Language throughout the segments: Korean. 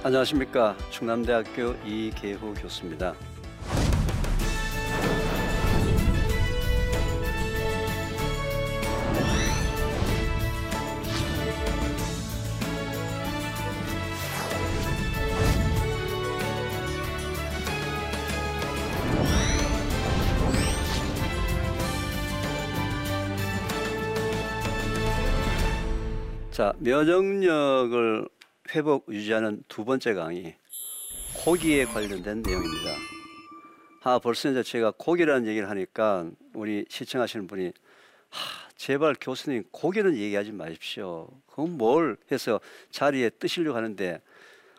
안녕하십니까. 충남대학교 이계호 교수입니다. 자, 면역력을 회복 유지하는 두 번째 강의, 고기에 관련된 내용입니다. 벌써 이제 제가 고기라는 얘기를 하니까 우리 시청하시는 분이 제발 교수님 고기는 얘기하지 마십시오. 그건 뭘 해서 자리에 뜨시려고 하는데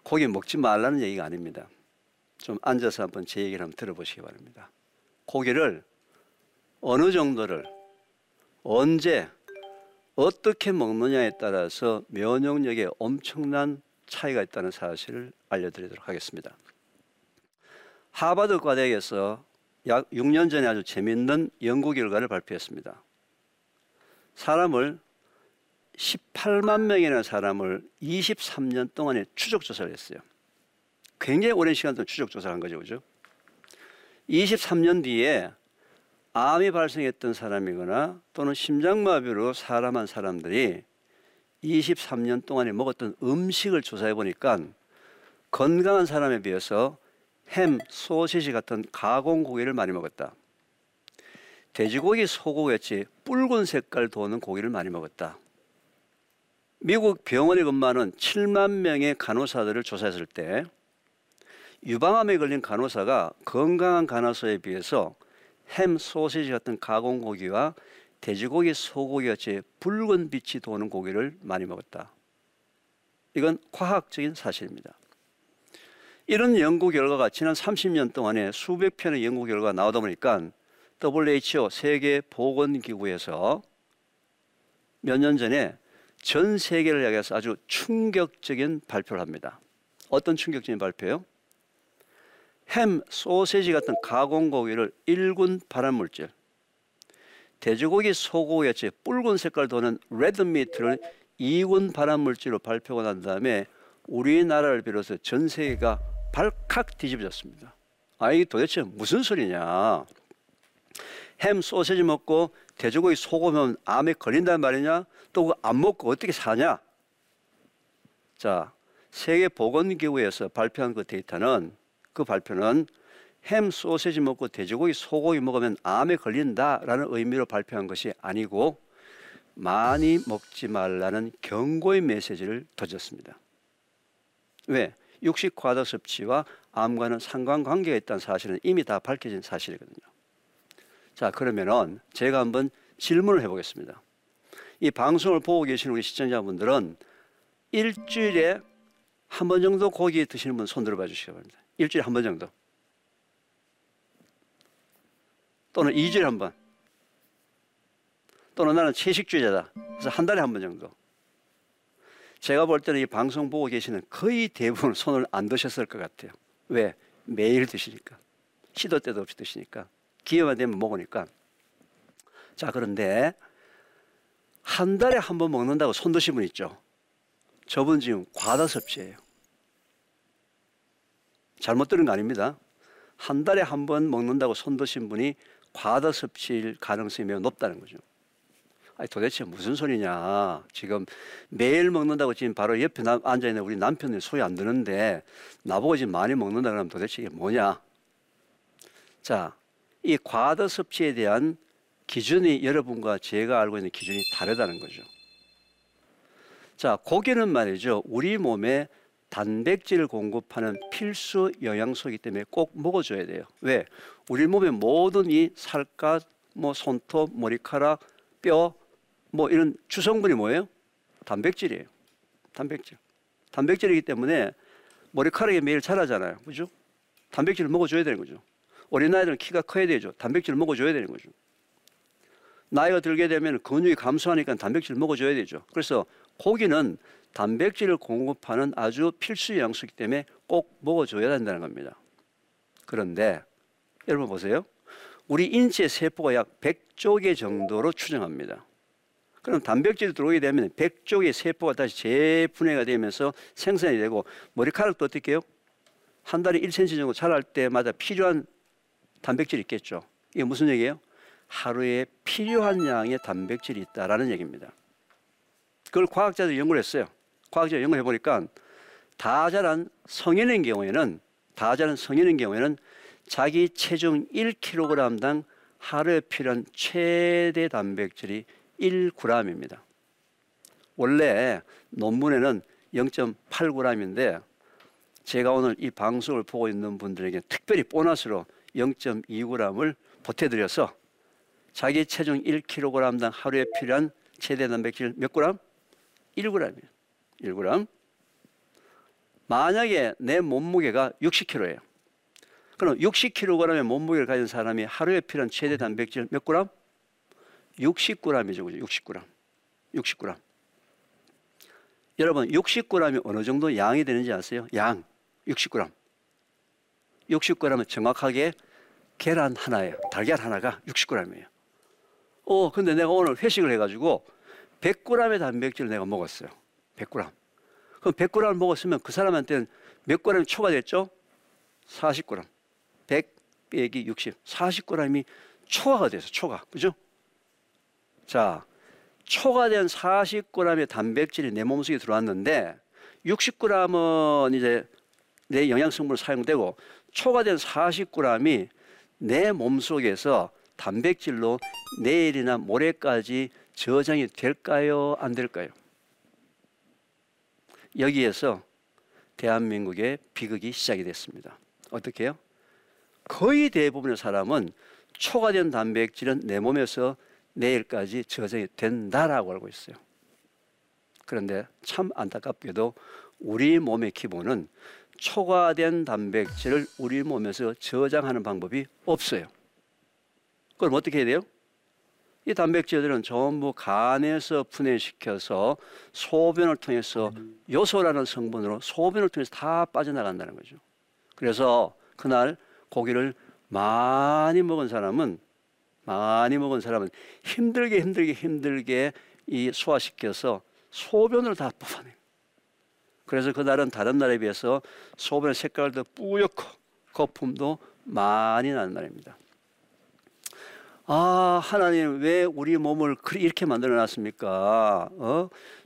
고기 먹지 말라는 얘기가 아닙니다. 좀 앉아서 한번 제 얘기를 한번 들어보시기 바랍니다. 고기를 어느 정도를 언제 어떻게 먹느냐에 따라서 면역력에 엄청난 차이가 있다는 사실을 알려드리도록 하겠습니다. 하버드 과대에서 약 6년 전에 아주 재미있는 연구 결과를 발표했습니다. 사람을 18만 명이나 사람을 23년 동안에 추적조사를 했어요. 굉장히 오랜 시간 동안 추적조사를 한 거죠. 그죠? 23년 뒤에 암이 발생했던 사람이거나 또는 심장마비로 사망한 사람들이 23년 동안에 먹었던 음식을 조사해 보니까 건강한 사람에 비해서 햄, 소시지 같은 가공고기를 많이 먹었다. 돼지고기, 소고기였지 붉은 색깔 도는 고기를 많이 먹었다. 미국 병원에 근무하는 7만 명의 간호사들을 조사했을 때 유방암에 걸린 간호사가 건강한 간호사에 비해서 햄, 소시지 같은 가공고기와 돼지고기, 소고기같이 붉은 빛이 도는 고기를 많이 먹었다. 이건 과학적인 사실입니다. 이런 연구 결과가 지난 30년 동안에 수백 편의 연구 결과가 나오다 보니까 WHO 세계보건기구에서 몇 년 전에 전 세계를 향해서 아주 충격적인 발표를 합니다. 어떤 충격적인 발표요? 햄, 소시지 같은 가공고기를 1군 발암물질, 돼지고기, 소고기같이 붉은 색깔 도는 레드미트를 2군 발암물질로 발표하고 난 다음에 우리나라를 비롯해서 전 세계가 발칵 뒤집어졌습니다. 이게 도대체 무슨 소리냐? 햄, 소시지 먹고 돼지고기, 소고기 먹으면 암에 걸린단 말이냐? 또 그거 안 먹고 어떻게 사냐? 자, 세계보건기구에서 발표한 그 데이터는 그 발표는 햄, 소시지 먹고 돼지고기, 소고기 먹으면 암에 걸린다라는 의미로 발표한 것이 아니고 많이 먹지 말라는 경고의 메시지를 던졌습니다. 왜? 육식 과다 섭취와 암과는 상관관계가 있다는 사실은 이미 다 밝혀진 사실이거든요. 자, 그러면은 제가 한번 질문을 해보겠습니다. 이 방송을 보고 계신 우리 시청자분들은 일주일에 한 번 정도 고기 드시는 분 손 들어봐 주시기 바랍니다. 일주일에 한 번 정도. 또는 2주일에 한 번. 또는 나는 채식주의자다. 그래서 한 달에 한 번 정도. 제가 볼 때는 이 방송 보고 계시는 거의 대부분 손을 안 드셨을 것 같아요. 왜? 매일 드시니까. 시도 때도 없이 드시니까. 기회만 되면 먹으니까. 자, 그런데 한 달에 한 번 먹는다고 손 드신 분 있죠? 저분 지금 과다 섭취예요. 잘못 들은 거 아닙니다. 한 달에 한 번 먹는다고 손 드신 분이 과다 섭취일 가능성이 매우 높다는 거죠. 도대체 무슨 소리냐. 지금 매일 먹는다고 지금 바로 옆에 앉아있는 우리 남편이 소리 안 드는데 나보고 지금 많이 먹는다 그러면 도대체 이게 뭐냐. 자, 이 과다 섭취에 대한 기준이 여러분과 제가 알고 있는 기준이 다르다는 거죠. 자, 고기는 말이죠. 우리 몸에 단백질을 공급하는 필수 영양소이기 때문에 꼭 먹어줘야 돼요. 왜? 우리 몸의 모든 이 살갗, 손톱, 머리카락, 뼈, 이런 주성분이 뭐예요? 단백질이에요. 단백질. 단백질이기 때문에 머리카락이 매일 자라잖아요. 그죠? 단백질을 먹어줘야 되는 거죠. 어린아이들은 키가 커야 되죠. 단백질을 먹어줘야 되는 거죠. 나이가 들게 되면 근육이 감소하니까 단백질을 먹어줘야 되죠. 그래서 고기는 단백질을 공급하는 아주 필수 영양소이기 때문에 꼭 먹어줘야 된다는 겁니다. 그런데 여러분 보세요. 우리 인체 세포가 약 100조 개 정도로 추정합니다. 그럼 단백질이 들어오게 되면 100쪽의 세포가 다시 재분해가 되면서 생산이 되고, 머리카락도 어떻게 해요? 한 달에 1cm 정도 자랄 때마다 필요한 단백질이 있겠죠. 이게 무슨 얘기예요? 하루에 필요한 양의 단백질이 있다라는 얘기입니다. 그걸 과학자들이 연구를 했어요. 과학자들이 연구를 해보니까 다 자란 성인인 경우에는 자기 체중 1kg당 하루에 필요한 최대 단백질이 1g입니다. 원래 논문에는 0.8g인데 제가 오늘 이 방송을 보고 있는 분들에게 특별히 보너스로 0.2g을 보태드려서 자기 체중 1kg당 하루에 필요한 최대 단백질 몇 g? 1g이에요. 1g. 만약에 내 몸무게가 60kg예요. 그럼 60kg의 몸무게를 가진 사람이 하루에 필요한 최대 단백질 몇 g? 60g이죠. 그죠? 60g. 여러분, 60g이 어느 정도 양이 되는지 아세요? 양. 60g. 60g은 정확하게 계란 하나예요. 달걀 하나가 60g이에요. 근데 내가 오늘 회식을 해가지고 100g의 단백질을 내가 먹었어요. 100g. 그럼 100g을 먹었으면 그 사람한테는 몇 g이 초과됐죠? 40g. 100 빼기 60. 40g이 초과가 돼서 초과. 그죠? 자, 초과된 40g의 단백질이 내 몸속에 들어왔는데 60g은 이제 내 영양성분으로 사용되고, 초과된 40g이 내 몸속에서 단백질로 내일이나 모레까지 저장이 될까요? 안 될까요? 여기에서 대한민국의 비극이 시작이 됐습니다. 어떻게 해요? 거의 대부분의 사람은 초과된 단백질은 내 몸에서 내일까지 저장이 된다라고 알고 있어요. 그런데 참 안타깝게도 우리 몸의 기본은 초과된 단백질을 우리 몸에서 저장하는 방법이 없어요. 그럼 어떻게 해야 돼요? 이 단백질들은 전부 간에서 분해시켜서 소변을 통해서 요소라는 성분으로 소변을 통해서 다 빠져나간다는 거죠. 그래서 그날 고기를 많이 먹은 사람은 힘들게 이 소화시켜서 소변을 다 뽑아내요. 그래서 그날은 다른 날에 비해서 소변의 색깔도 뿌옇고 거품도 많이 나는 날입니다. 아, 하나님 왜 우리 몸을 이렇게 만들어 놨습니까?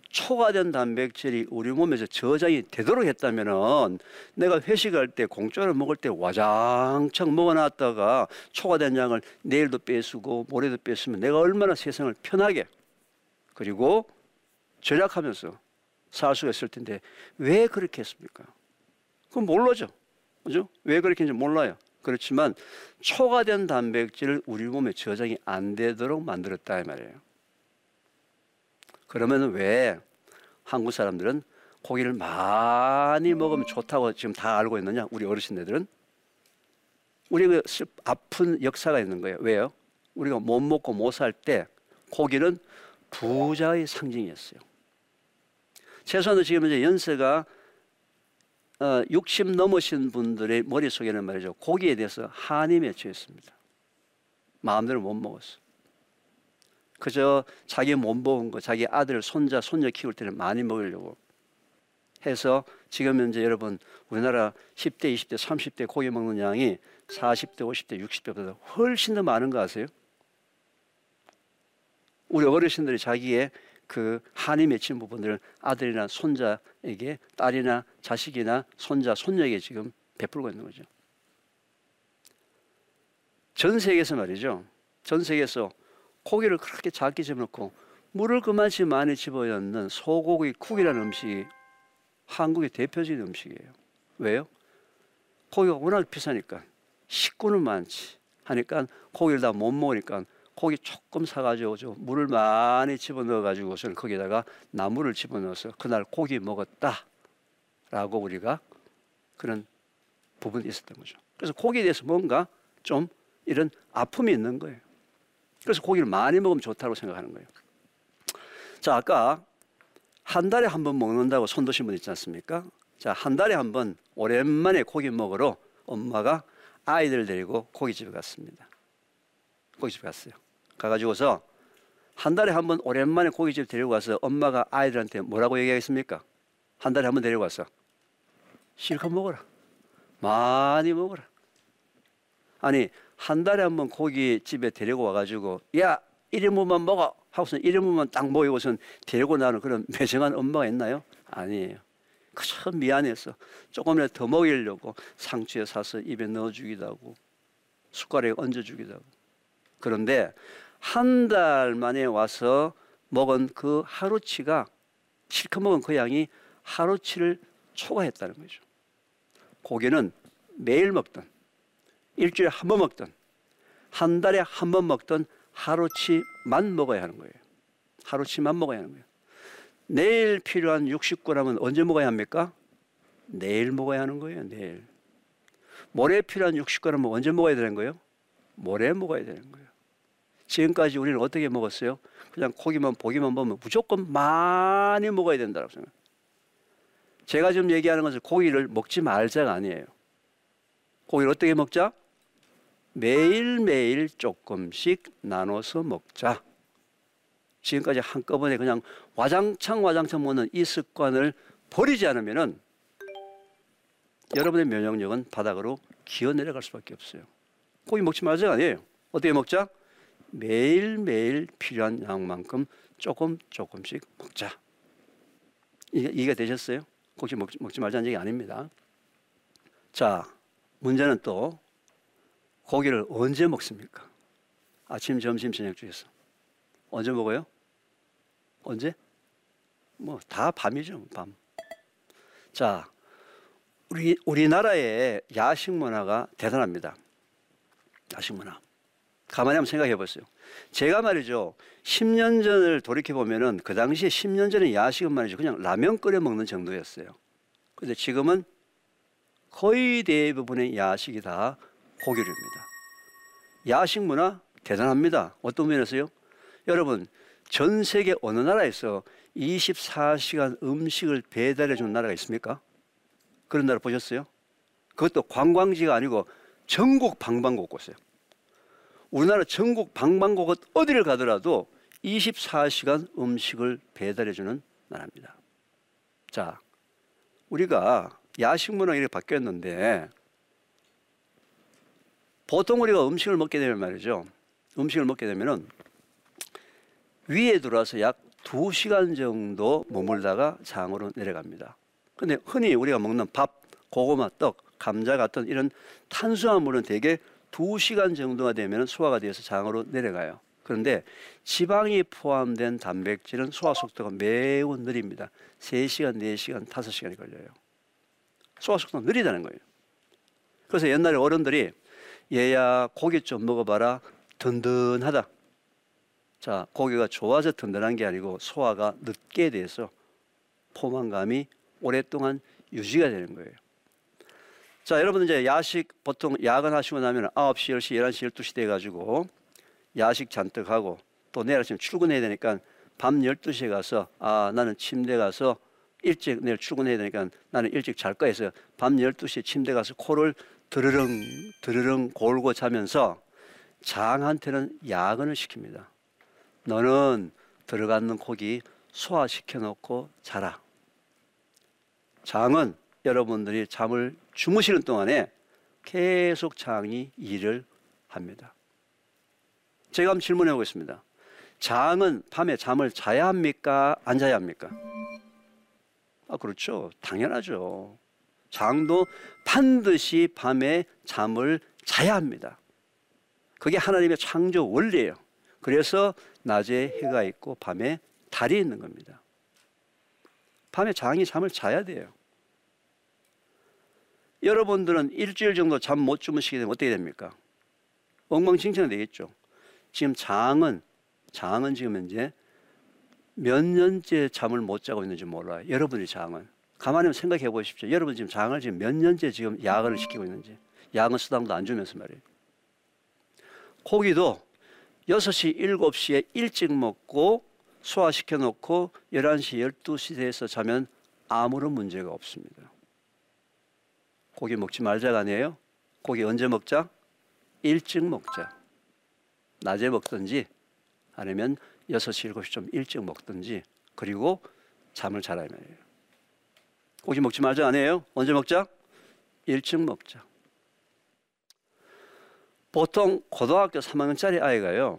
초과된 단백질이 우리 몸에서 저장이 되도록 했다면은 내가 회식할 때 공짜로 먹을 때 와장창 먹어놨다가 초과된 양을 내일도 빼쓰고 모레도 빼쓰면 내가 얼마나 세상을 편하게 그리고 절약하면서 살 수가 있을 텐데 왜 그렇게 했습니까? 그건 모르죠. 그죠? 왜 그렇게 했는지 몰라요. 그렇지만 초과된 단백질을 우리 몸에 저장이 안 되도록 만들었다 이 말이에요. 그러면 왜 한국 사람들은 고기를 많이 먹으면 좋다고 지금 다 알고 있느냐? 우리 어르신들은. 우리가 아픈 역사가 있는 거예요. 왜요? 우리가 못 먹고 못 살 때 고기는 부자의 상징이었어요. 최소한도 지금 이제 연세가 60 넘으신 분들의 머릿속에는 말이죠, 고기에 대해서 한이 맺혀 있습니다. 마음대로 못 먹었어. 그저 자기 못 먹은 거, 자기 아들, 손자, 손녀 키울 때는 많이 먹으려고 해서 지금 현재 여러분 우리나라 10대, 20대, 30대 고기 먹는 양이 40대, 50대, 60대보다 훨씬 더 많은 거 아세요? 우리 어르신들이 자기의 그 한이 맺힌 부분들을 아들이나 손자에게, 딸이나 자식이나 손자, 손녀에게 지금 베풀고 있는 거죠. 전 세계에서 말이죠. 전 세계에서 고기를 그렇게 작게 집어넣고 물을 그만치 많이 집어넣는 소고기 쿡이라는 음식이 한국의 대표적인 음식이에요. 왜요? 고기가 워낙 비싸니까, 식구는 많지 하니까 고기를 다 못 먹으니까 고기 조금 사가지고 물을 많이 집어넣어가지고 거기다가 나물을 집어넣어서 그날 고기 먹었다라고 우리가 그런 부분이 있었던 거죠. 그래서 고기에 대해서 뭔가 좀 이런 아픔이 있는 거예요. 그래서 고기를 많이 먹으면 좋다고 생각하는 거예요. 자, 아까 한 달에 한 번 먹는다고 손 드신 분 있지 않습니까? 자, 한 달에 한 번 오랜만에 고기 먹으러 엄마가 아이들 데리고 고깃집에 갔습니다. 고깃집에 갔어요. 가가지고서 한 달에 한 번 오랜만에 고깃집 데려가서 엄마가 아이들한테 뭐라고 얘기하겠습니까? 한 달에 한 번 데려가서 실컷 먹어라. 많이 먹어라. 아니 한 달에 한 번 고깃집에 데리고 와가지고 야 1인분만 먹어 하고서 1인분만 딱 모이고선 데리고 나는 그런 매정한 엄마가 있나요? 아니에요. 그저 미안해서 조금이라도 더 먹이려고 상추에 사서 입에 넣어주기도 하고 숟가락에 얹어주기도 하고. 그런데 한 달 만에 와서 먹은 그 하루치가, 실컷 먹은 그 양이 하루치를 초과했다는 거죠. 고기는 매일 먹든 일주일에 한 번 먹든 한 달에 한 번 먹든 하루치만 먹어야 하는 거예요. 하루치만 먹어야 하는 거예요. 내일 필요한 60g은 언제 먹어야 합니까? 내일 먹어야 하는 거예요. 내일. 모레 필요한 60g은 언제 먹어야 되는 거예요? 모레 먹어야 되는 거예요. 지금까지 우리는 어떻게 먹었어요? 그냥 고기만 보기만 보면 무조건 많이 먹어야 된다고 생각해요. 제가 지금 얘기하는 것은 고기를 먹지 말자가 아니에요. 고기를 어떻게 먹자? 매일매일 조금씩 나눠서 먹자. 지금까지 한꺼번에 그냥 와장창 먹는 이 습관을 버리지 않으면은 여러분의 면역력은 바닥으로 기어내려갈 수밖에 없어요. 고기 먹지 말자가 아니에요. 어떻게 먹자? 매일매일 필요한 양만큼 조금씩 먹자. 이해가 되셨어요? 혹시 먹지 말자는 얘기 아닙니다. 자, 문제는 또 고기를 언제 먹습니까? 아침, 점심, 저녁 중에서 언제 먹어요? 언제? 뭐 다 밤이죠, 밤. 자, 우리나라의 야식 문화가 대단합니다. 야식 문화. 가만히 한번 생각해 보세요. 제가 말이죠, 10년 전을 돌이켜보면은 그 당시에 10년 전의 야식은 말이죠, 그냥 라면 끓여 먹는 정도였어요. 근데 지금은 거의 대부분의 야식이 다 고기류입니다. 야식 문화 대단합니다. 어떤 면에서요? 여러분, 전 세계 어느 나라에서 24시간 음식을 배달해 주는 나라가 있습니까? 그런 나라 보셨어요? 그것도 관광지가 아니고 전국 방방곡곡이에요. 우리나라 전국 방방곡곡 어디를 가더라도 24시간 음식을 배달해주는 나라입니다. 자, 우리가 야식 문화가 이렇게 바뀌었는데 보통 우리가 음식을 먹게 되면 말이죠. 음식을 먹게 되면은 위에 들어와서 약 2시간 정도 머물다가 장으로 내려갑니다. 근데 흔히 우리가 먹는 밥, 고구마, 떡, 감자 같은 이런 탄수화물은 되게 2시간 정도가 되면 소화가 되어서 장으로 내려가요. 그런데 지방이 포함된 단백질은 소화 속도가 매우 느립니다. 3시간, 4시간, 5시간이 걸려요. 소화 속도가 느리다는 거예요. 그래서 옛날에 어른들이 얘야 고기 좀 먹어봐라. 든든하다. 자, 고기가 좋아서 든든한 게 아니고 소화가 늦게 돼서 포만감이 오랫동안 유지가 되는 거예요. 자, 여러분 이제 야식 보통 야근하시고 나면 9시, 10시, 11시, 12시 돼가지고 야식 잔뜩 하고 또 내일 아침 출근해야 되니까 밤 12시에 가서 아 나는 침대 가서 일찍 내일 출근해야 되니까 나는 일찍 잘 거야 해서 밤 12시에 침대 가서 코를 드르릉 골고 자면서 장한테는 야근을 시킵니다. 너는 들어가는 고기 소화시켜 놓고 자라. 장은 여러분들이 잠을 주무시는 동안에 계속 장이 일을 합니다. 제가 한번 질문해 보겠습니다. 장은 밤에 잠을 자야 합니까? 안 자야 합니까? 아, 그렇죠. 당연하죠. 장도 반드시 밤에 잠을 자야 합니다. 그게 하나님의 창조 원리예요. 그래서 낮에 해가 있고 밤에 달이 있는 겁니다. 밤에 장이 잠을 자야 돼요. 여러분들은 일주일 정도 잠 못 주무시게 되면 어떻게 됩니까? 엉망진창이 되겠죠. 지금 장은 지금 이제 몇 년째 잠을 못 자고 있는지 몰라요. 여러분의 장은. 가만히 생각해 보십시오. 여러분 지금 장을 지금 몇 년째 지금 야근을 시키고 있는지. 야근 수당도 안 주면서 말이에요. 고기도 6시, 7시에 일찍 먹고 소화시켜 놓고 11시, 12시 돼서 자면 아무런 문제가 없습니다. 고기 먹지 말자가 아니에요. 고기 언제 먹자? 일찍 먹자. 낮에 먹든지 아니면 6시, 7시 좀 일찍 먹든지, 그리고 잠을 자라 이 말이에요. 고기 먹지 말자 아니에요? 언제 먹자? 일찍 먹자. 보통 고등학교 3학년짜리 아이가요,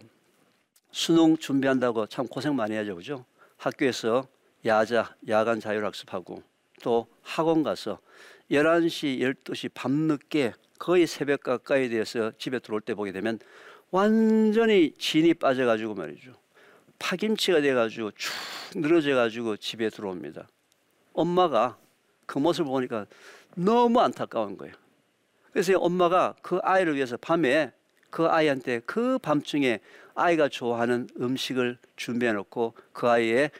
수능 준비한다고 참 고생 많이 하죠, 그죠? 학교에서 야간 자율학습하고 또 학원 가서 11시, 12시 밤늦게 거의 새벽 가까이 돼서 집에 들어올 때 보게 되면 완전히 진이 빠져가지고 말이죠. 파김치가 돼가지고 쭉 늘어져가지고 집에 들어옵니다. 엄마가 그 모습을 보니까 너무 안타까운 거예요. 그래서 엄마가 그 아이를 위해서 밤에 그 아이한테 그 밤중에 아이가 좋아하는 음식을 준비해 놓고 그 아이의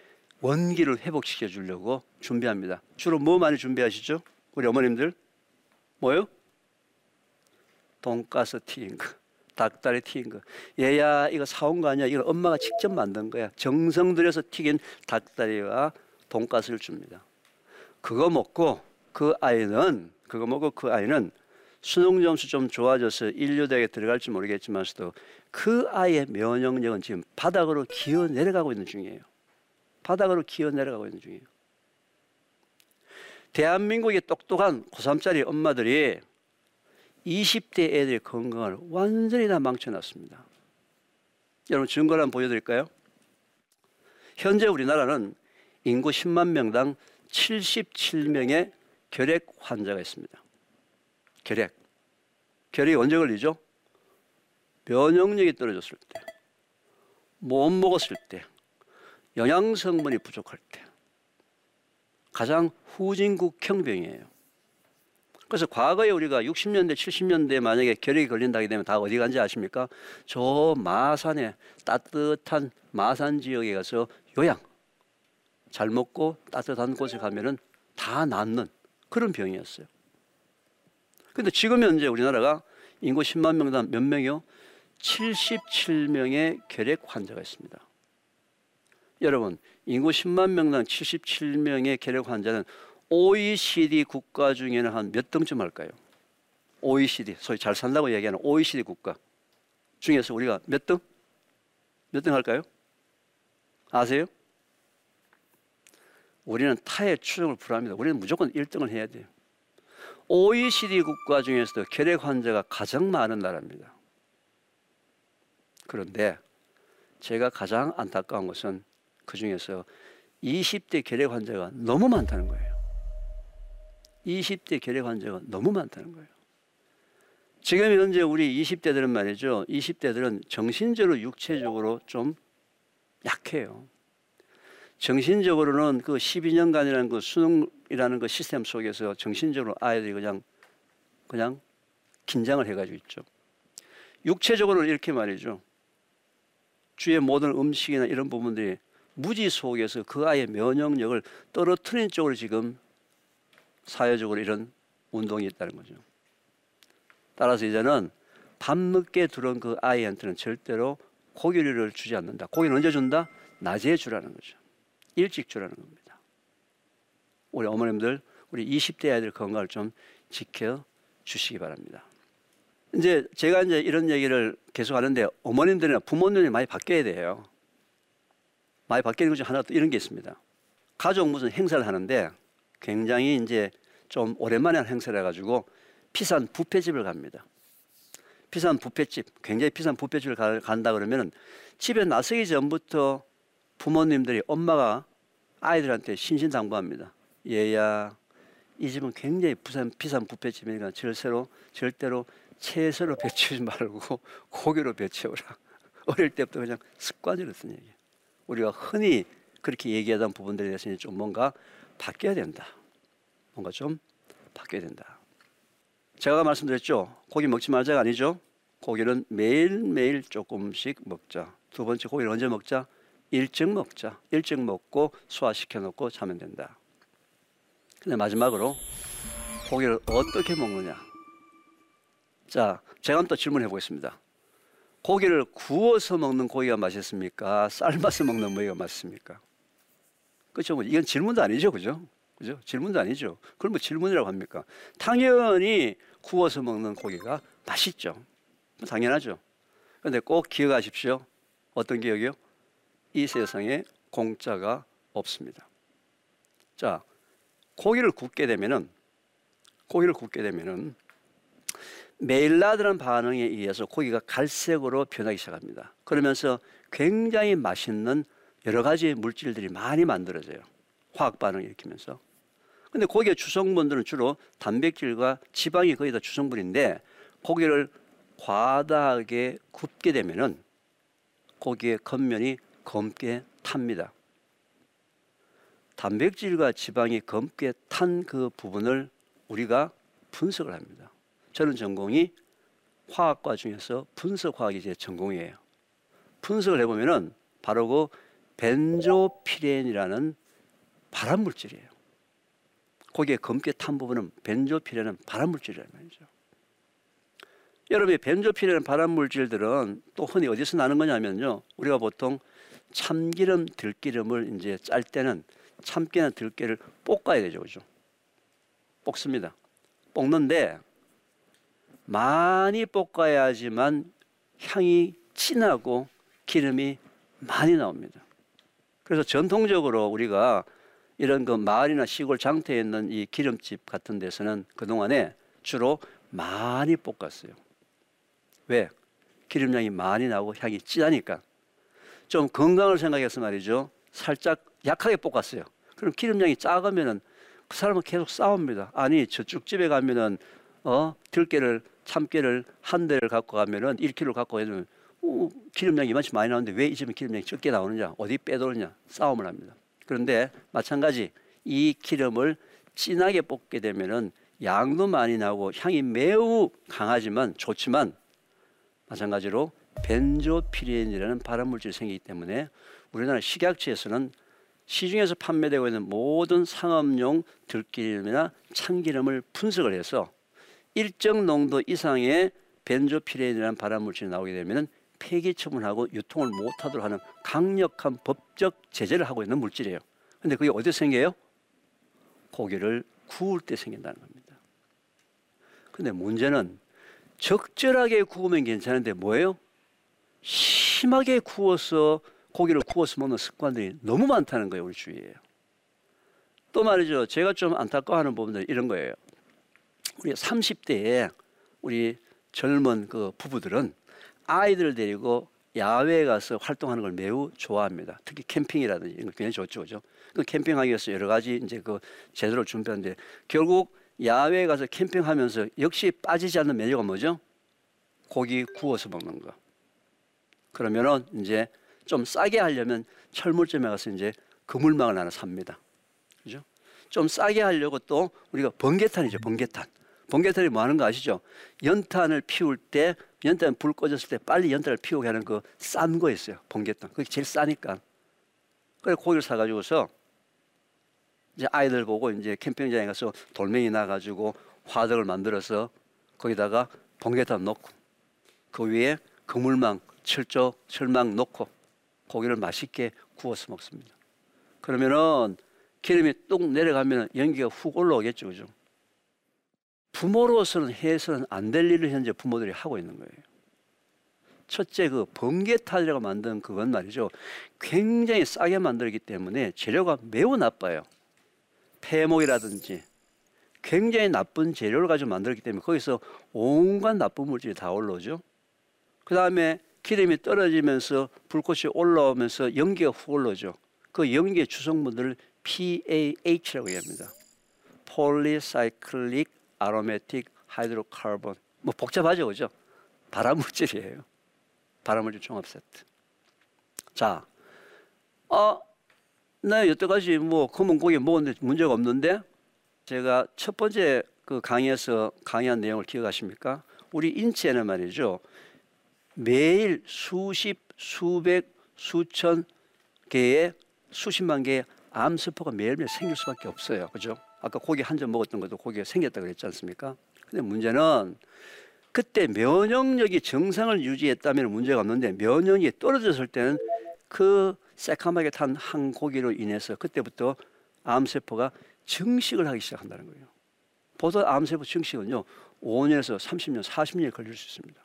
원기를 회복시켜 주려고 준비합니다. 주로 뭐 많이 준비하시죠? 우리 어머님들? 뭐요? 돈가스 튀긴 거, 닭다리 튀긴 거. 얘야 이거 사온 거 아니야? 이걸 엄마가 직접 만든 거야. 정성 들여서 튀긴 닭다리와 돈가스를 줍니다. 그거 먹고 그 아이는 수능 점수 좀 좋아져서 인류대학에 들어갈지 모르겠지만서도 그 아이의 면역력은 지금 바닥으로 기어 내려가고 있는 중이에요. 바닥으로 기어 내려가고 있는 중이에요. 대한민국의 똑똑한 고3짜리 엄마들이 20대 애들의 건강을 완전히 다 망쳐놨습니다. 여러분 증거를 한번 보여드릴까요? 현재 우리나라는 인구 10만 명당 77명의 결핵 환자가 있습니다. 결핵이 언제 걸리죠? 면역력이 떨어졌을 때, 못 먹었을 때, 영양 성분이 부족할 때, 가장 후진국형 병이에요. 그래서 과거에 우리가 60년대, 70년대에 만약에 결핵이 걸린다게 되면 다 어디 간지 아십니까? 저 마산에, 따뜻한 마산 지역에 가서 요양, 잘 먹고 따뜻한 곳에 가면은 다 낫는 그런 병이었어요. 근데 지금 현재 우리나라가 인구 10만 명당 몇 명이요? 77명의 결핵 환자가 있습니다. 여러분, 인구 10만 명당 77명의 결핵 환자는 OECD 국가 중에는 한 몇 등쯤 할까요? OECD, 소위 잘 산다고 얘기하는 OECD 국가 중에서 우리가 몇 등? 몇 등 할까요? 아세요? 우리는 타의 추종을 불합니다. 우리는 무조건 1등을 해야 돼요. OECD 국가 중에서도 결핵 환자가 가장 많은 나라입니다. 그런데 제가 가장 안타까운 것은 그 중에서 20대 결핵 환자가 너무 많다는 거예요. 20대 결핵 환자가 너무 많다는 거예요. 지금 현재 우리 20대들은 말이죠. 20대들은 정신적으로 육체적으로 좀 약해요. 정신적으로는 그 12년간이라는 그 수능이라는 그 시스템 속에서 정신적으로 아이들이 그냥 긴장을 해가지고 있죠. 육체적으로는 이렇게 말이죠. 주의 모든 음식이나 이런 부분들이 무지 속에서 그 아이의 면역력을 떨어뜨린 쪽으로 지금 사회적으로 이런 운동이 있다는 거죠. 따라서 이제는 밤늦게 들어온 그 아이한테는 절대로 고기류를 주지 않는다. 고기는 언제 준다? 낮에 주라는 거죠. 일찍 주라는 겁니다. 우리 어머님들, 우리 20대 아이들 건강을 좀 지켜주시기 바랍니다. 이제 제가 이제 이런 얘기를 계속 하는데 어머님들이나 부모님들이 많이 바뀌어야 돼요. 많이 바뀌는 것 중 하나 또 이런 게 있습니다. 가족 무슨 행사를 하는데 굉장히 이제 좀 오랜만에 한 행사를 해가지고 비싼 뷔페집을 갑니다. 비싼 뷔페집, 굉장히 비싼 뷔페집을 간다 그러면은 집에 나서기 전부터 부모님들이, 엄마가 아이들한테 신신당부합니다. 얘야, 이 집은 굉장히 비싼 뷔페집이니까 절대로 채소로 배치우지 말고 고기로 배치우라. 어릴 때부터 그냥 습관이었던 얘기예요. 우리가 흔히 그렇게 얘기하던 부분들에 대해서는 좀 뭔가 바뀌어야 된다. 뭔가 좀 바뀌어야 된다. 제가 말씀드렸죠. 고기 먹지 말자가 아니죠. 고기는 매일매일 조금씩 먹자. 두 번째, 고기를 언제 먹자? 일찍 먹자. 일찍 먹고 소화시켜 놓고 자면 된다. 근데 마지막으로 고기를 어떻게 먹느냐. 자, 제가 한번 또 질문해 보겠습니다. 고기를 구워서 먹는 고기가 맛있습니까? 삶아서 먹는 고기가 맛있습니까? 그렇죠? 이건 질문도 아니죠, 그죠? 질문도 아니죠. 그럼 뭐 질문이라고 합니까? 당연히 구워서 먹는 고기가 맛있죠. 당연하죠. 그런데 꼭 기억하십시오. 어떤 기억이요? 이 세상에 공짜가 없습니다. 자, 고기를 굽게 되면은 메일라드라는 반응에 의해서 고기가 갈색으로 변하기 시작합니다. 그러면서 굉장히 맛있는 여러 가지 물질들이 많이 만들어져요. 화학 반응을 일으키면서. 근데 고기의 주성분들은 주로 단백질과 지방이 거의 다 주성분인데, 고기를 과다하게 굽게 되면은 고기의 겉면이 검게 탑니다. 단백질과 지방이 검게 탄 그 부분을 우리가 분석을 합니다. 저는 전공이 화학과 중에서 분석화학이 제 전공이에요. 분석을 해보면은 바로 그 벤조피렌이라는 발암물질이에요. 고기에 검게 탄 부분은 벤조피렌은 발암물질이란 말이죠. 여러분이 벤조피렌 발암물질들은 또 흔히 어디서 나는 거냐면요, 우리가 보통 참기름, 들기름을 이제 짤 때는 참깨나 들깨를 볶아야 되죠, 그죠? 볶습니다. 볶는데 많이 볶아야지만 향이 진하고 기름이 많이 나옵니다. 그래서 전통적으로 우리가 이런 그 마을이나 시골 장터에 있는 이 기름집 같은 데서는 그동안에 주로 많이 볶았어요. 왜? 기름량이 많이 나고 향이 진하니까. 좀 건강을 생각해서 말이죠, 살짝 약하게 볶았어요. 그럼 기름량이 작으면은 그 사람은 계속 싸웁니다. 아니, 저쪽집에 가면은 들깨를, 참깨를 한 대를 갖고 가면은 1kg 갖고 가면 기름량이 이만치 많이 나오는데 왜 이 집은 기름량이 적게 나오느냐, 어디 빼돌느냐 싸움을 합니다. 그런데 마찬가지 이 기름을 진하게 볶게 되면은 양도 많이 나고 향이 매우 강하지만 좋지만, 마찬가지로 벤조피렌이라는 발암물질이 생기기 때문에 우리나라 식약처에서는 시중에서 판매되고 있는 모든 상업용 들기름이나 참기름을 분석을 해서 일정 농도 이상의 벤조피렌이라는 발암물질이 나오게 되면 폐기 처분하고 유통을 못하도록 하는 강력한 법적 제재를 하고 있는 물질이에요. 근데 그게 어디서 생겨요? 고기를 구울 때 생긴다는 겁니다. 근데 문제는 적절하게 구우면 괜찮은데 뭐예요? 심하게 구워서 고기를 구워서 먹는 습관들이 너무 많다는 거예요, 우리 주위에요. 또 말이죠, 제가 좀 안타까워하는 부분들이 이런 거예요. 우리 30대에 우리 젊은 그 부부들은 아이들을 데리고 야외에 가서 활동하는 걸 매우 좋아합니다. 특히 캠핑이라든지 이런 거 굉장히 좋죠, 그죠? 그 캠핑하기 위해서 여러 가지 이제 그 제도를 준비하는데, 결국 야외에 가서 캠핑하면서 역시 빠지지 않는 메뉴가 뭐죠? 고기 구워서 먹는 거. 그러면은 이제 좀 싸게 하려면 철물점에 가서 이제 그물망을 하나 삽니다, 그죠? 좀 싸게 하려고 또 우리가 번개탄이죠, 번개탄. 번개탄이 뭐 하는 거 아시죠? 연탄을 피울 때, 연탄 불 꺼졌을 때 빨리 연탄을 피우게 하는 그 싼 거 있어요, 번개탄. 그게 제일 싸니까. 그래서 고기를 사가지고서 이제 아이들 보고 이제 캠핑장에 가서 돌멩이 나가지고 화덕을 만들어서 거기다가 번개탄 넣고 그 위에 그물망, 철망 넣고 고기를 맛있게 구워서 먹습니다. 그러면은 기름이 뚝 내려가면 연기가 훅 올라오겠죠, 그죠? 부모로서는 해서는 안 될 일을 현재 부모들이 하고 있는 거예요. 첫째, 그 번개탄이라고 만든 그건 말이죠, 굉장히 싸게 만들기 때문에 재료가 매우 나빠요. 폐목이라든지 굉장히 나쁜 재료를 가지고 만들기 때문에 거기서 온갖 나쁜 물질이 다 올라오죠. 그 다음에 기름이 떨어지면서 불꽃이 올라오면서 연기가 훅 올라오죠. 그 연기의 주성분들을 PAH라고 얘기합니다. Polycyclic Aromatic Hydrocarbon. 뭐 복잡하죠, 그죠? 발암물질이에요. 발암물질 종합 세트. 자, 나 여태까지 뭐 검은 고기 먹었는데 문제가 없는데, 제가 첫 번째 그 강의에서 강의한 내용을 기억하십니까? 우리 인체는 말이죠, 매일 수십, 수백, 수천 개의, 수십만 개의 암세포가 매일매일 생길 수밖에 없어요, 그죠? 아까 고기 한 점 먹었던 것도 고기가 생겼다고 그랬지 않습니까? 근데 문제는 그때 면역력이 정상을 유지했다면 문제가 없는데, 면역이 떨어졌을 때는 그 새카맣게 탄 한 고기로 인해서 그때부터 암세포가 증식을 하기 시작한다는 거예요. 보통 암세포 증식은요 5년에서 30년, 40년이 걸릴 수 있습니다.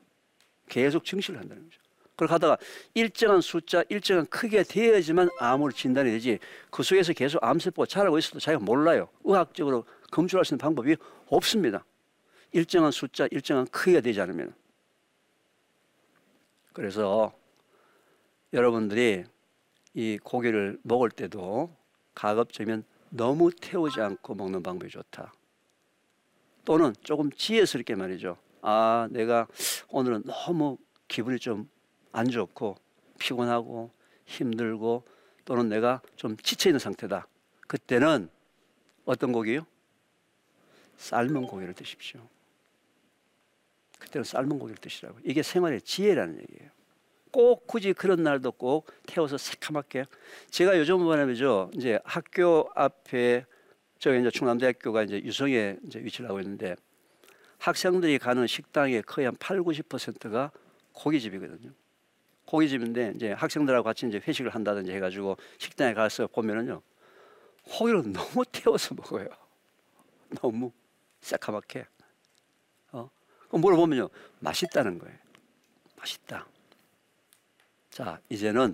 계속 증식을 한다는 거죠. 그렇게 하다가 일정한 숫자, 일정한 크기가 되어야지만 암으로 진단이 되지, 그 속에서 계속 암세포가 자라고 있어도 자기가 몰라요. 의학적으로 검출할 수 있는 방법이 없습니다. 일정한 숫자, 일정한 크기가 되지 않으면. 그래서 여러분들이 이 고기를 먹을 때도 가급적이면 너무 태우지 않고 먹는 방법이 좋다. 또는 조금 지혜스럽게 말이죠. 아, 내가 오늘은 너무 기분이 좀 안 좋고 피곤하고 힘들고 또는 내가 좀 지쳐있는 상태다. 그때는 어떤 고기요? 삶은 고기를 드십시오. 그때는 삶은 고기를 드시라고. 이게 생활의 지혜라는 얘기예요. 꼭 굳이 그런 날도 꼭 태워서 새카맣게. 제가 요즘 말하면요, 이제 학교 앞에 저희 이제 충남대학교가 이제 유성에 이제 위치를 하고 있는데, 학생들이 가는 식당의 거의 한 80~90%가 고깃집이거든요. 고깃집인데 이제 학생들하고 같이 이제 회식을 한다든지 해가지고 식당에 가서 보면은요, 고기를 너무 태워서 먹어요. 너무 새카맣게. 그럼 물어보면요, 맛있다는 거예요. 맛있다. 자, 이제는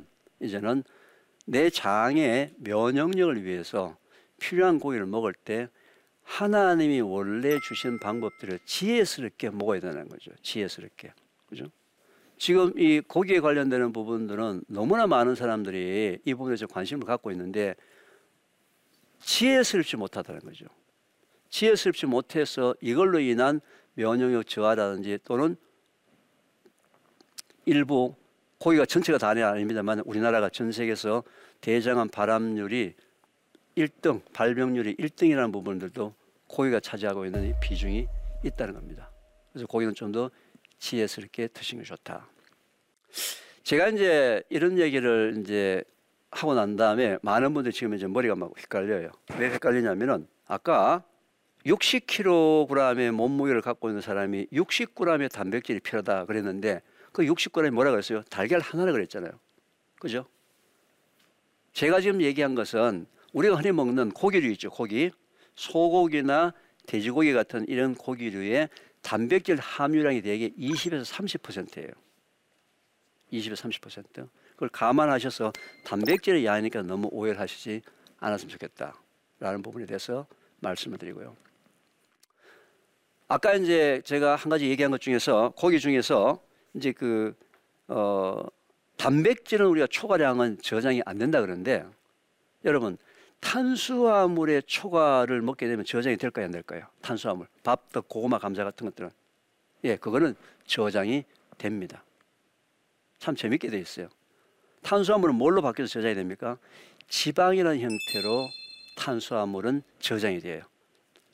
내 장의 면역력을 위해서 필요한 고기를 먹을 때 하나님이 원래 주신 방법들을 지혜스럽게 먹어야 되는 거죠. 지혜스럽게. 그죠? 지금 이 고기에 관련되는 부분들은 너무나 많은 사람들이 이 부분에 관심을 갖고 있는데 지혜스럽지 못하다는 거죠. 지혜스럽지 못해서 이걸로 인한 면역력 저하라든지, 또는 일부 고기가 전체가 다는 아닙니다만 우리나라가 전 세계에서 대장암 발암률이 1등, 발병률이 1등이라는 부분들도 고기가 차지하고 있는 이 비중이 있다는 겁니다. 그래서 고기는 좀 더 지혜스럽게 드시는 게 좋다. 제가 이제 이런 얘기를 이제 하고 난 다음에 많은 분들이 지금 이제 머리가 막 헷갈려요. 왜 헷갈리냐면은 아까 60kg의 몸무게를 갖고 있는 사람이 60g의 단백질이 필요하다 그랬는데, 그 60g이 뭐라 그랬어요? 달걀 하나를 그랬잖아요. 그죠? 제가 지금 얘기한 것은 우리가 흔히 먹는 고기류 있죠. 고기, 소고기나 돼지고기 같은 이런 고기류의 단백질 함유량이 대개 20에서 30%예요. 20에서 30%. 그걸 감안하셔서 단백질의 양이니까 너무 오해를 하시지 않았으면 좋겠다라는 부분에 대해서 말씀을 드리고요. 아까 이제 제가 한 가지 얘기한 것 중에서, 고기 중에서 이제 그 단백질은 우리가 초과량은 저장이 안 된다 그러는데, 여러분 탄수화물의 초과를 먹게 되면 저장이 될까요, 안 될까요? 탄수화물, 밥, 떡, 고구마, 감자 같은 것들은, 예, 그거는 저장이 됩니다. 참 재밌게 돼 있어요. 탄수화물은 뭘로 바뀌어서 저장이 됩니까? 지방이라는 형태로 탄수화물은 저장이 돼요.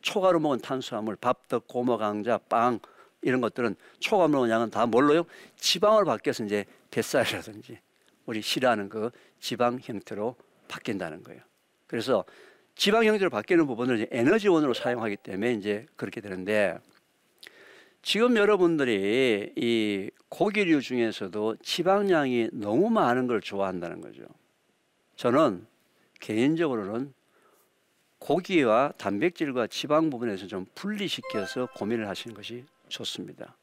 초과로 먹은 탄수화물, 밥, 떡, 고구마, 감자, 빵, 이런 것들은 초과물의 양은 다 뭘로요? 지방으로 바뀌어서 이제 뱃살이라든지 우리 싫어하는 그 지방 형태로 바뀐다는 거예요. 그래서 지방 형태로 바뀌는 부분을 이제 에너지원으로 사용하기 때문에 이제 그렇게 되는데, 지금 여러분들이 이 고기류 중에서도 지방량이 너무 많은 걸 좋아한다는 거죠. 저는 개인적으로는 고기와 단백질과 지방 부분에서 좀 분리시켜서 고민을 하시는 것이 좋습니다.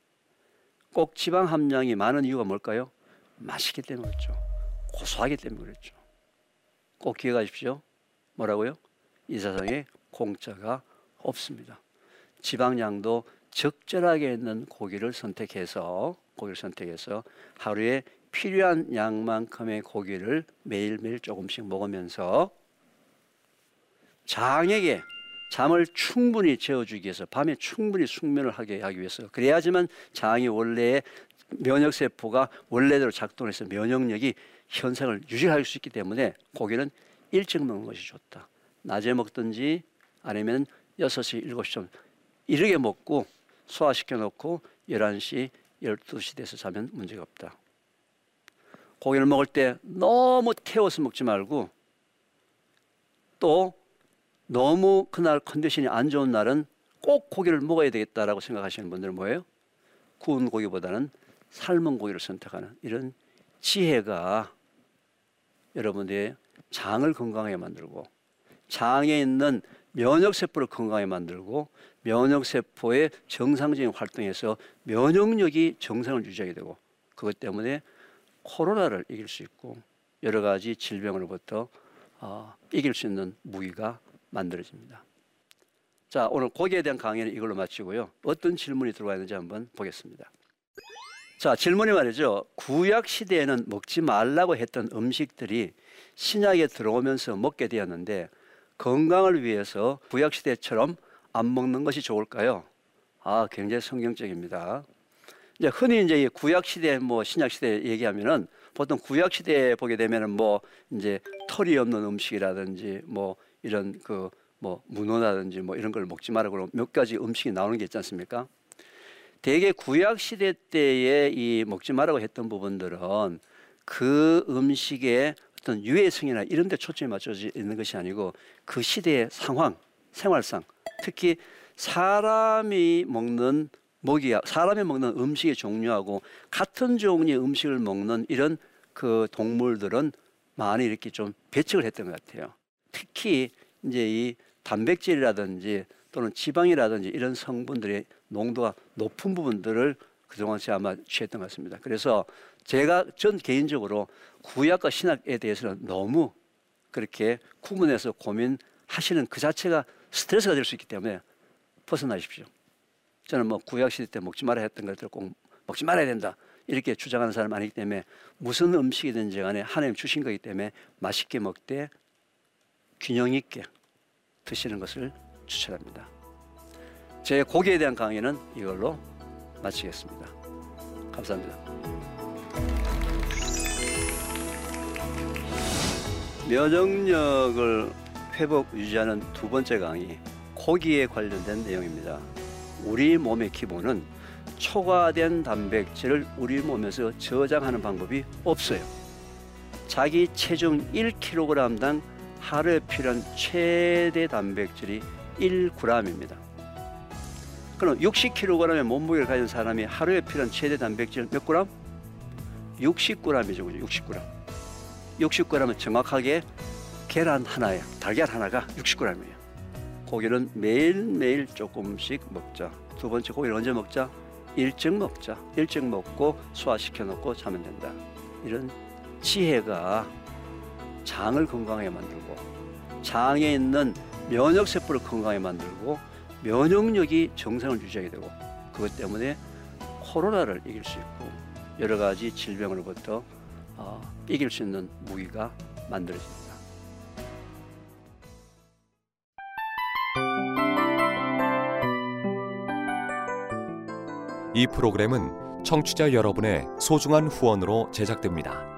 꼭 지방 함량이 많은 이유가 뭘까요? 맛있기 때문에 그렇죠. 고소하기 때문에 그렇죠. 꼭 기억하십시오. 뭐라고요? 이 세상에 공짜가 없습니다. 지방량도 적절하게 있는 고기를 선택해서 하루에 필요한 양만큼의 고기를 매일매일 조금씩 먹으면서 장에게 잠을 충분히 재워주기 위해서, 밤에 충분히 숙면을 하게 하기 위해서, 그래야지만 장이 원래의 면역세포가 원래대로 작동해서 면역력이 현상을 유지할 수 있기 때문에 고기는 일찍 먹는 것이 좋다. 낮에 먹든지 아니면 6시, 7시 좀 이르게 먹고 소화시켜 놓고 11시, 12시 돼서 자면 문제가 없다. 고기를 먹을 때 너무 태워서 먹지 말고, 또 너무 그날 컨디션이 안 좋은 날은 꼭 고기를 먹어야 되겠다라고 생각하시는 분들은 뭐예요? 구운 고기보다는 삶은 고기를 선택하는 이런 지혜가 여러분들의 장을 건강하게 만들고, 장에 있는 면역세포를 건강하게 만들고, 면역세포의 정상적인 활동에서 면역력이 정상을 유지하게 되고, 그것 때문에 코로나를 이길 수 있고 여러 가지 질병으로부터 이길 수 있는 무기가 만들어집니다. 자, 오늘 고기에 대한 강의는 이걸로 마치고요. 어떤 질문이 들어와 있는지 한번 보겠습니다. 자, 질문이 말이죠. 구약 시대에는 먹지 말라고 했던 음식들이 신약에 들어오면서 먹게 되었는데 건강을 위해서 구약 시대처럼 안 먹는 것이 좋을까요? 아, 굉장히 성경적입니다. 이제 흔히 이제 구약 시대, 뭐 신약 시대 얘기하면은 보통 구약 시대에 보게 되면은 뭐 이제 털이 없는 음식이라든지 뭐 이런 그 뭐 문어라든지 뭐 이런 걸 먹지 말라고 그러면 몇 가지 음식이 나오는 게 있지 않습니까? 대개 구약 시대 때에 이 먹지 말라고 했던 부분들은 그 음식의 어떤 유해성이나 이런 데 초점이 맞춰져 있는 것이 아니고 그 시대의 상황, 생활상, 특히 사람이 먹는 음식의 종류하고 같은 종류의 음식을 먹는 이런 그 동물들은 많이 이렇게 좀 배척을 했던 것 같아요. 특히 이제 이 단백질이라든지 또는 지방이라든지 이런 성분들의 농도가 높은 부분들을 그동안 제가 아마 취했던 것 같습니다. 그래서 전 개인적으로 구약과 신약에 대해서는 너무 그렇게 구분해서 고민하시는 그 자체가 스트레스가 될 수 있기 때문에 벗어나십시오. 저는 뭐 구약 시대 때 먹지 말아야 했던 것들을 꼭 먹지 말아야 된다 이렇게 주장하는 사람 아니기 때문에 무슨 음식이든지 간에 하나님 주신 거기 때문에 맛있게 먹되 균형 있게 드시는 것을 추천합니다. 제 고기에 대한 강의는 이걸로 마치겠습니다. 감사합니다. 면역력을 회복 유지하는 두 번째 강의, 고기에 관련된 내용입니다. 우리 몸의 기본은 초과된 단백질을 우리 몸에서 저장하는 방법이 없어요. 자기 체중 1kg당 하루에 필요한 최대 단백질이 1g입니다. 그럼 60kg의 몸무게를 가진 사람이 하루에 필요한 최대 단백질 몇 g? 60g이죠. 그죠? 60g. 60g은 정확하게 계란 하나에 달걀 하나가 60g이에요. 고기는 매일매일 조금씩 먹자. 두 번째, 고기를 언제 먹자? 일찍 먹고 소화시켜 놓고 자면 된다. 이런 지혜가 장을 건강하게 만들고 장에 있는 면역세포를 건강하게 만들고 면역력이 정상을 유지하게 되고 그것 때문에 코로나를 이길 수 있고 여러 가지 질병으로부터 이길 수 있는 무기가 만들어집니다. 이 프로그램은 청취자 여러분의 소중한 후원으로 제작됩니다.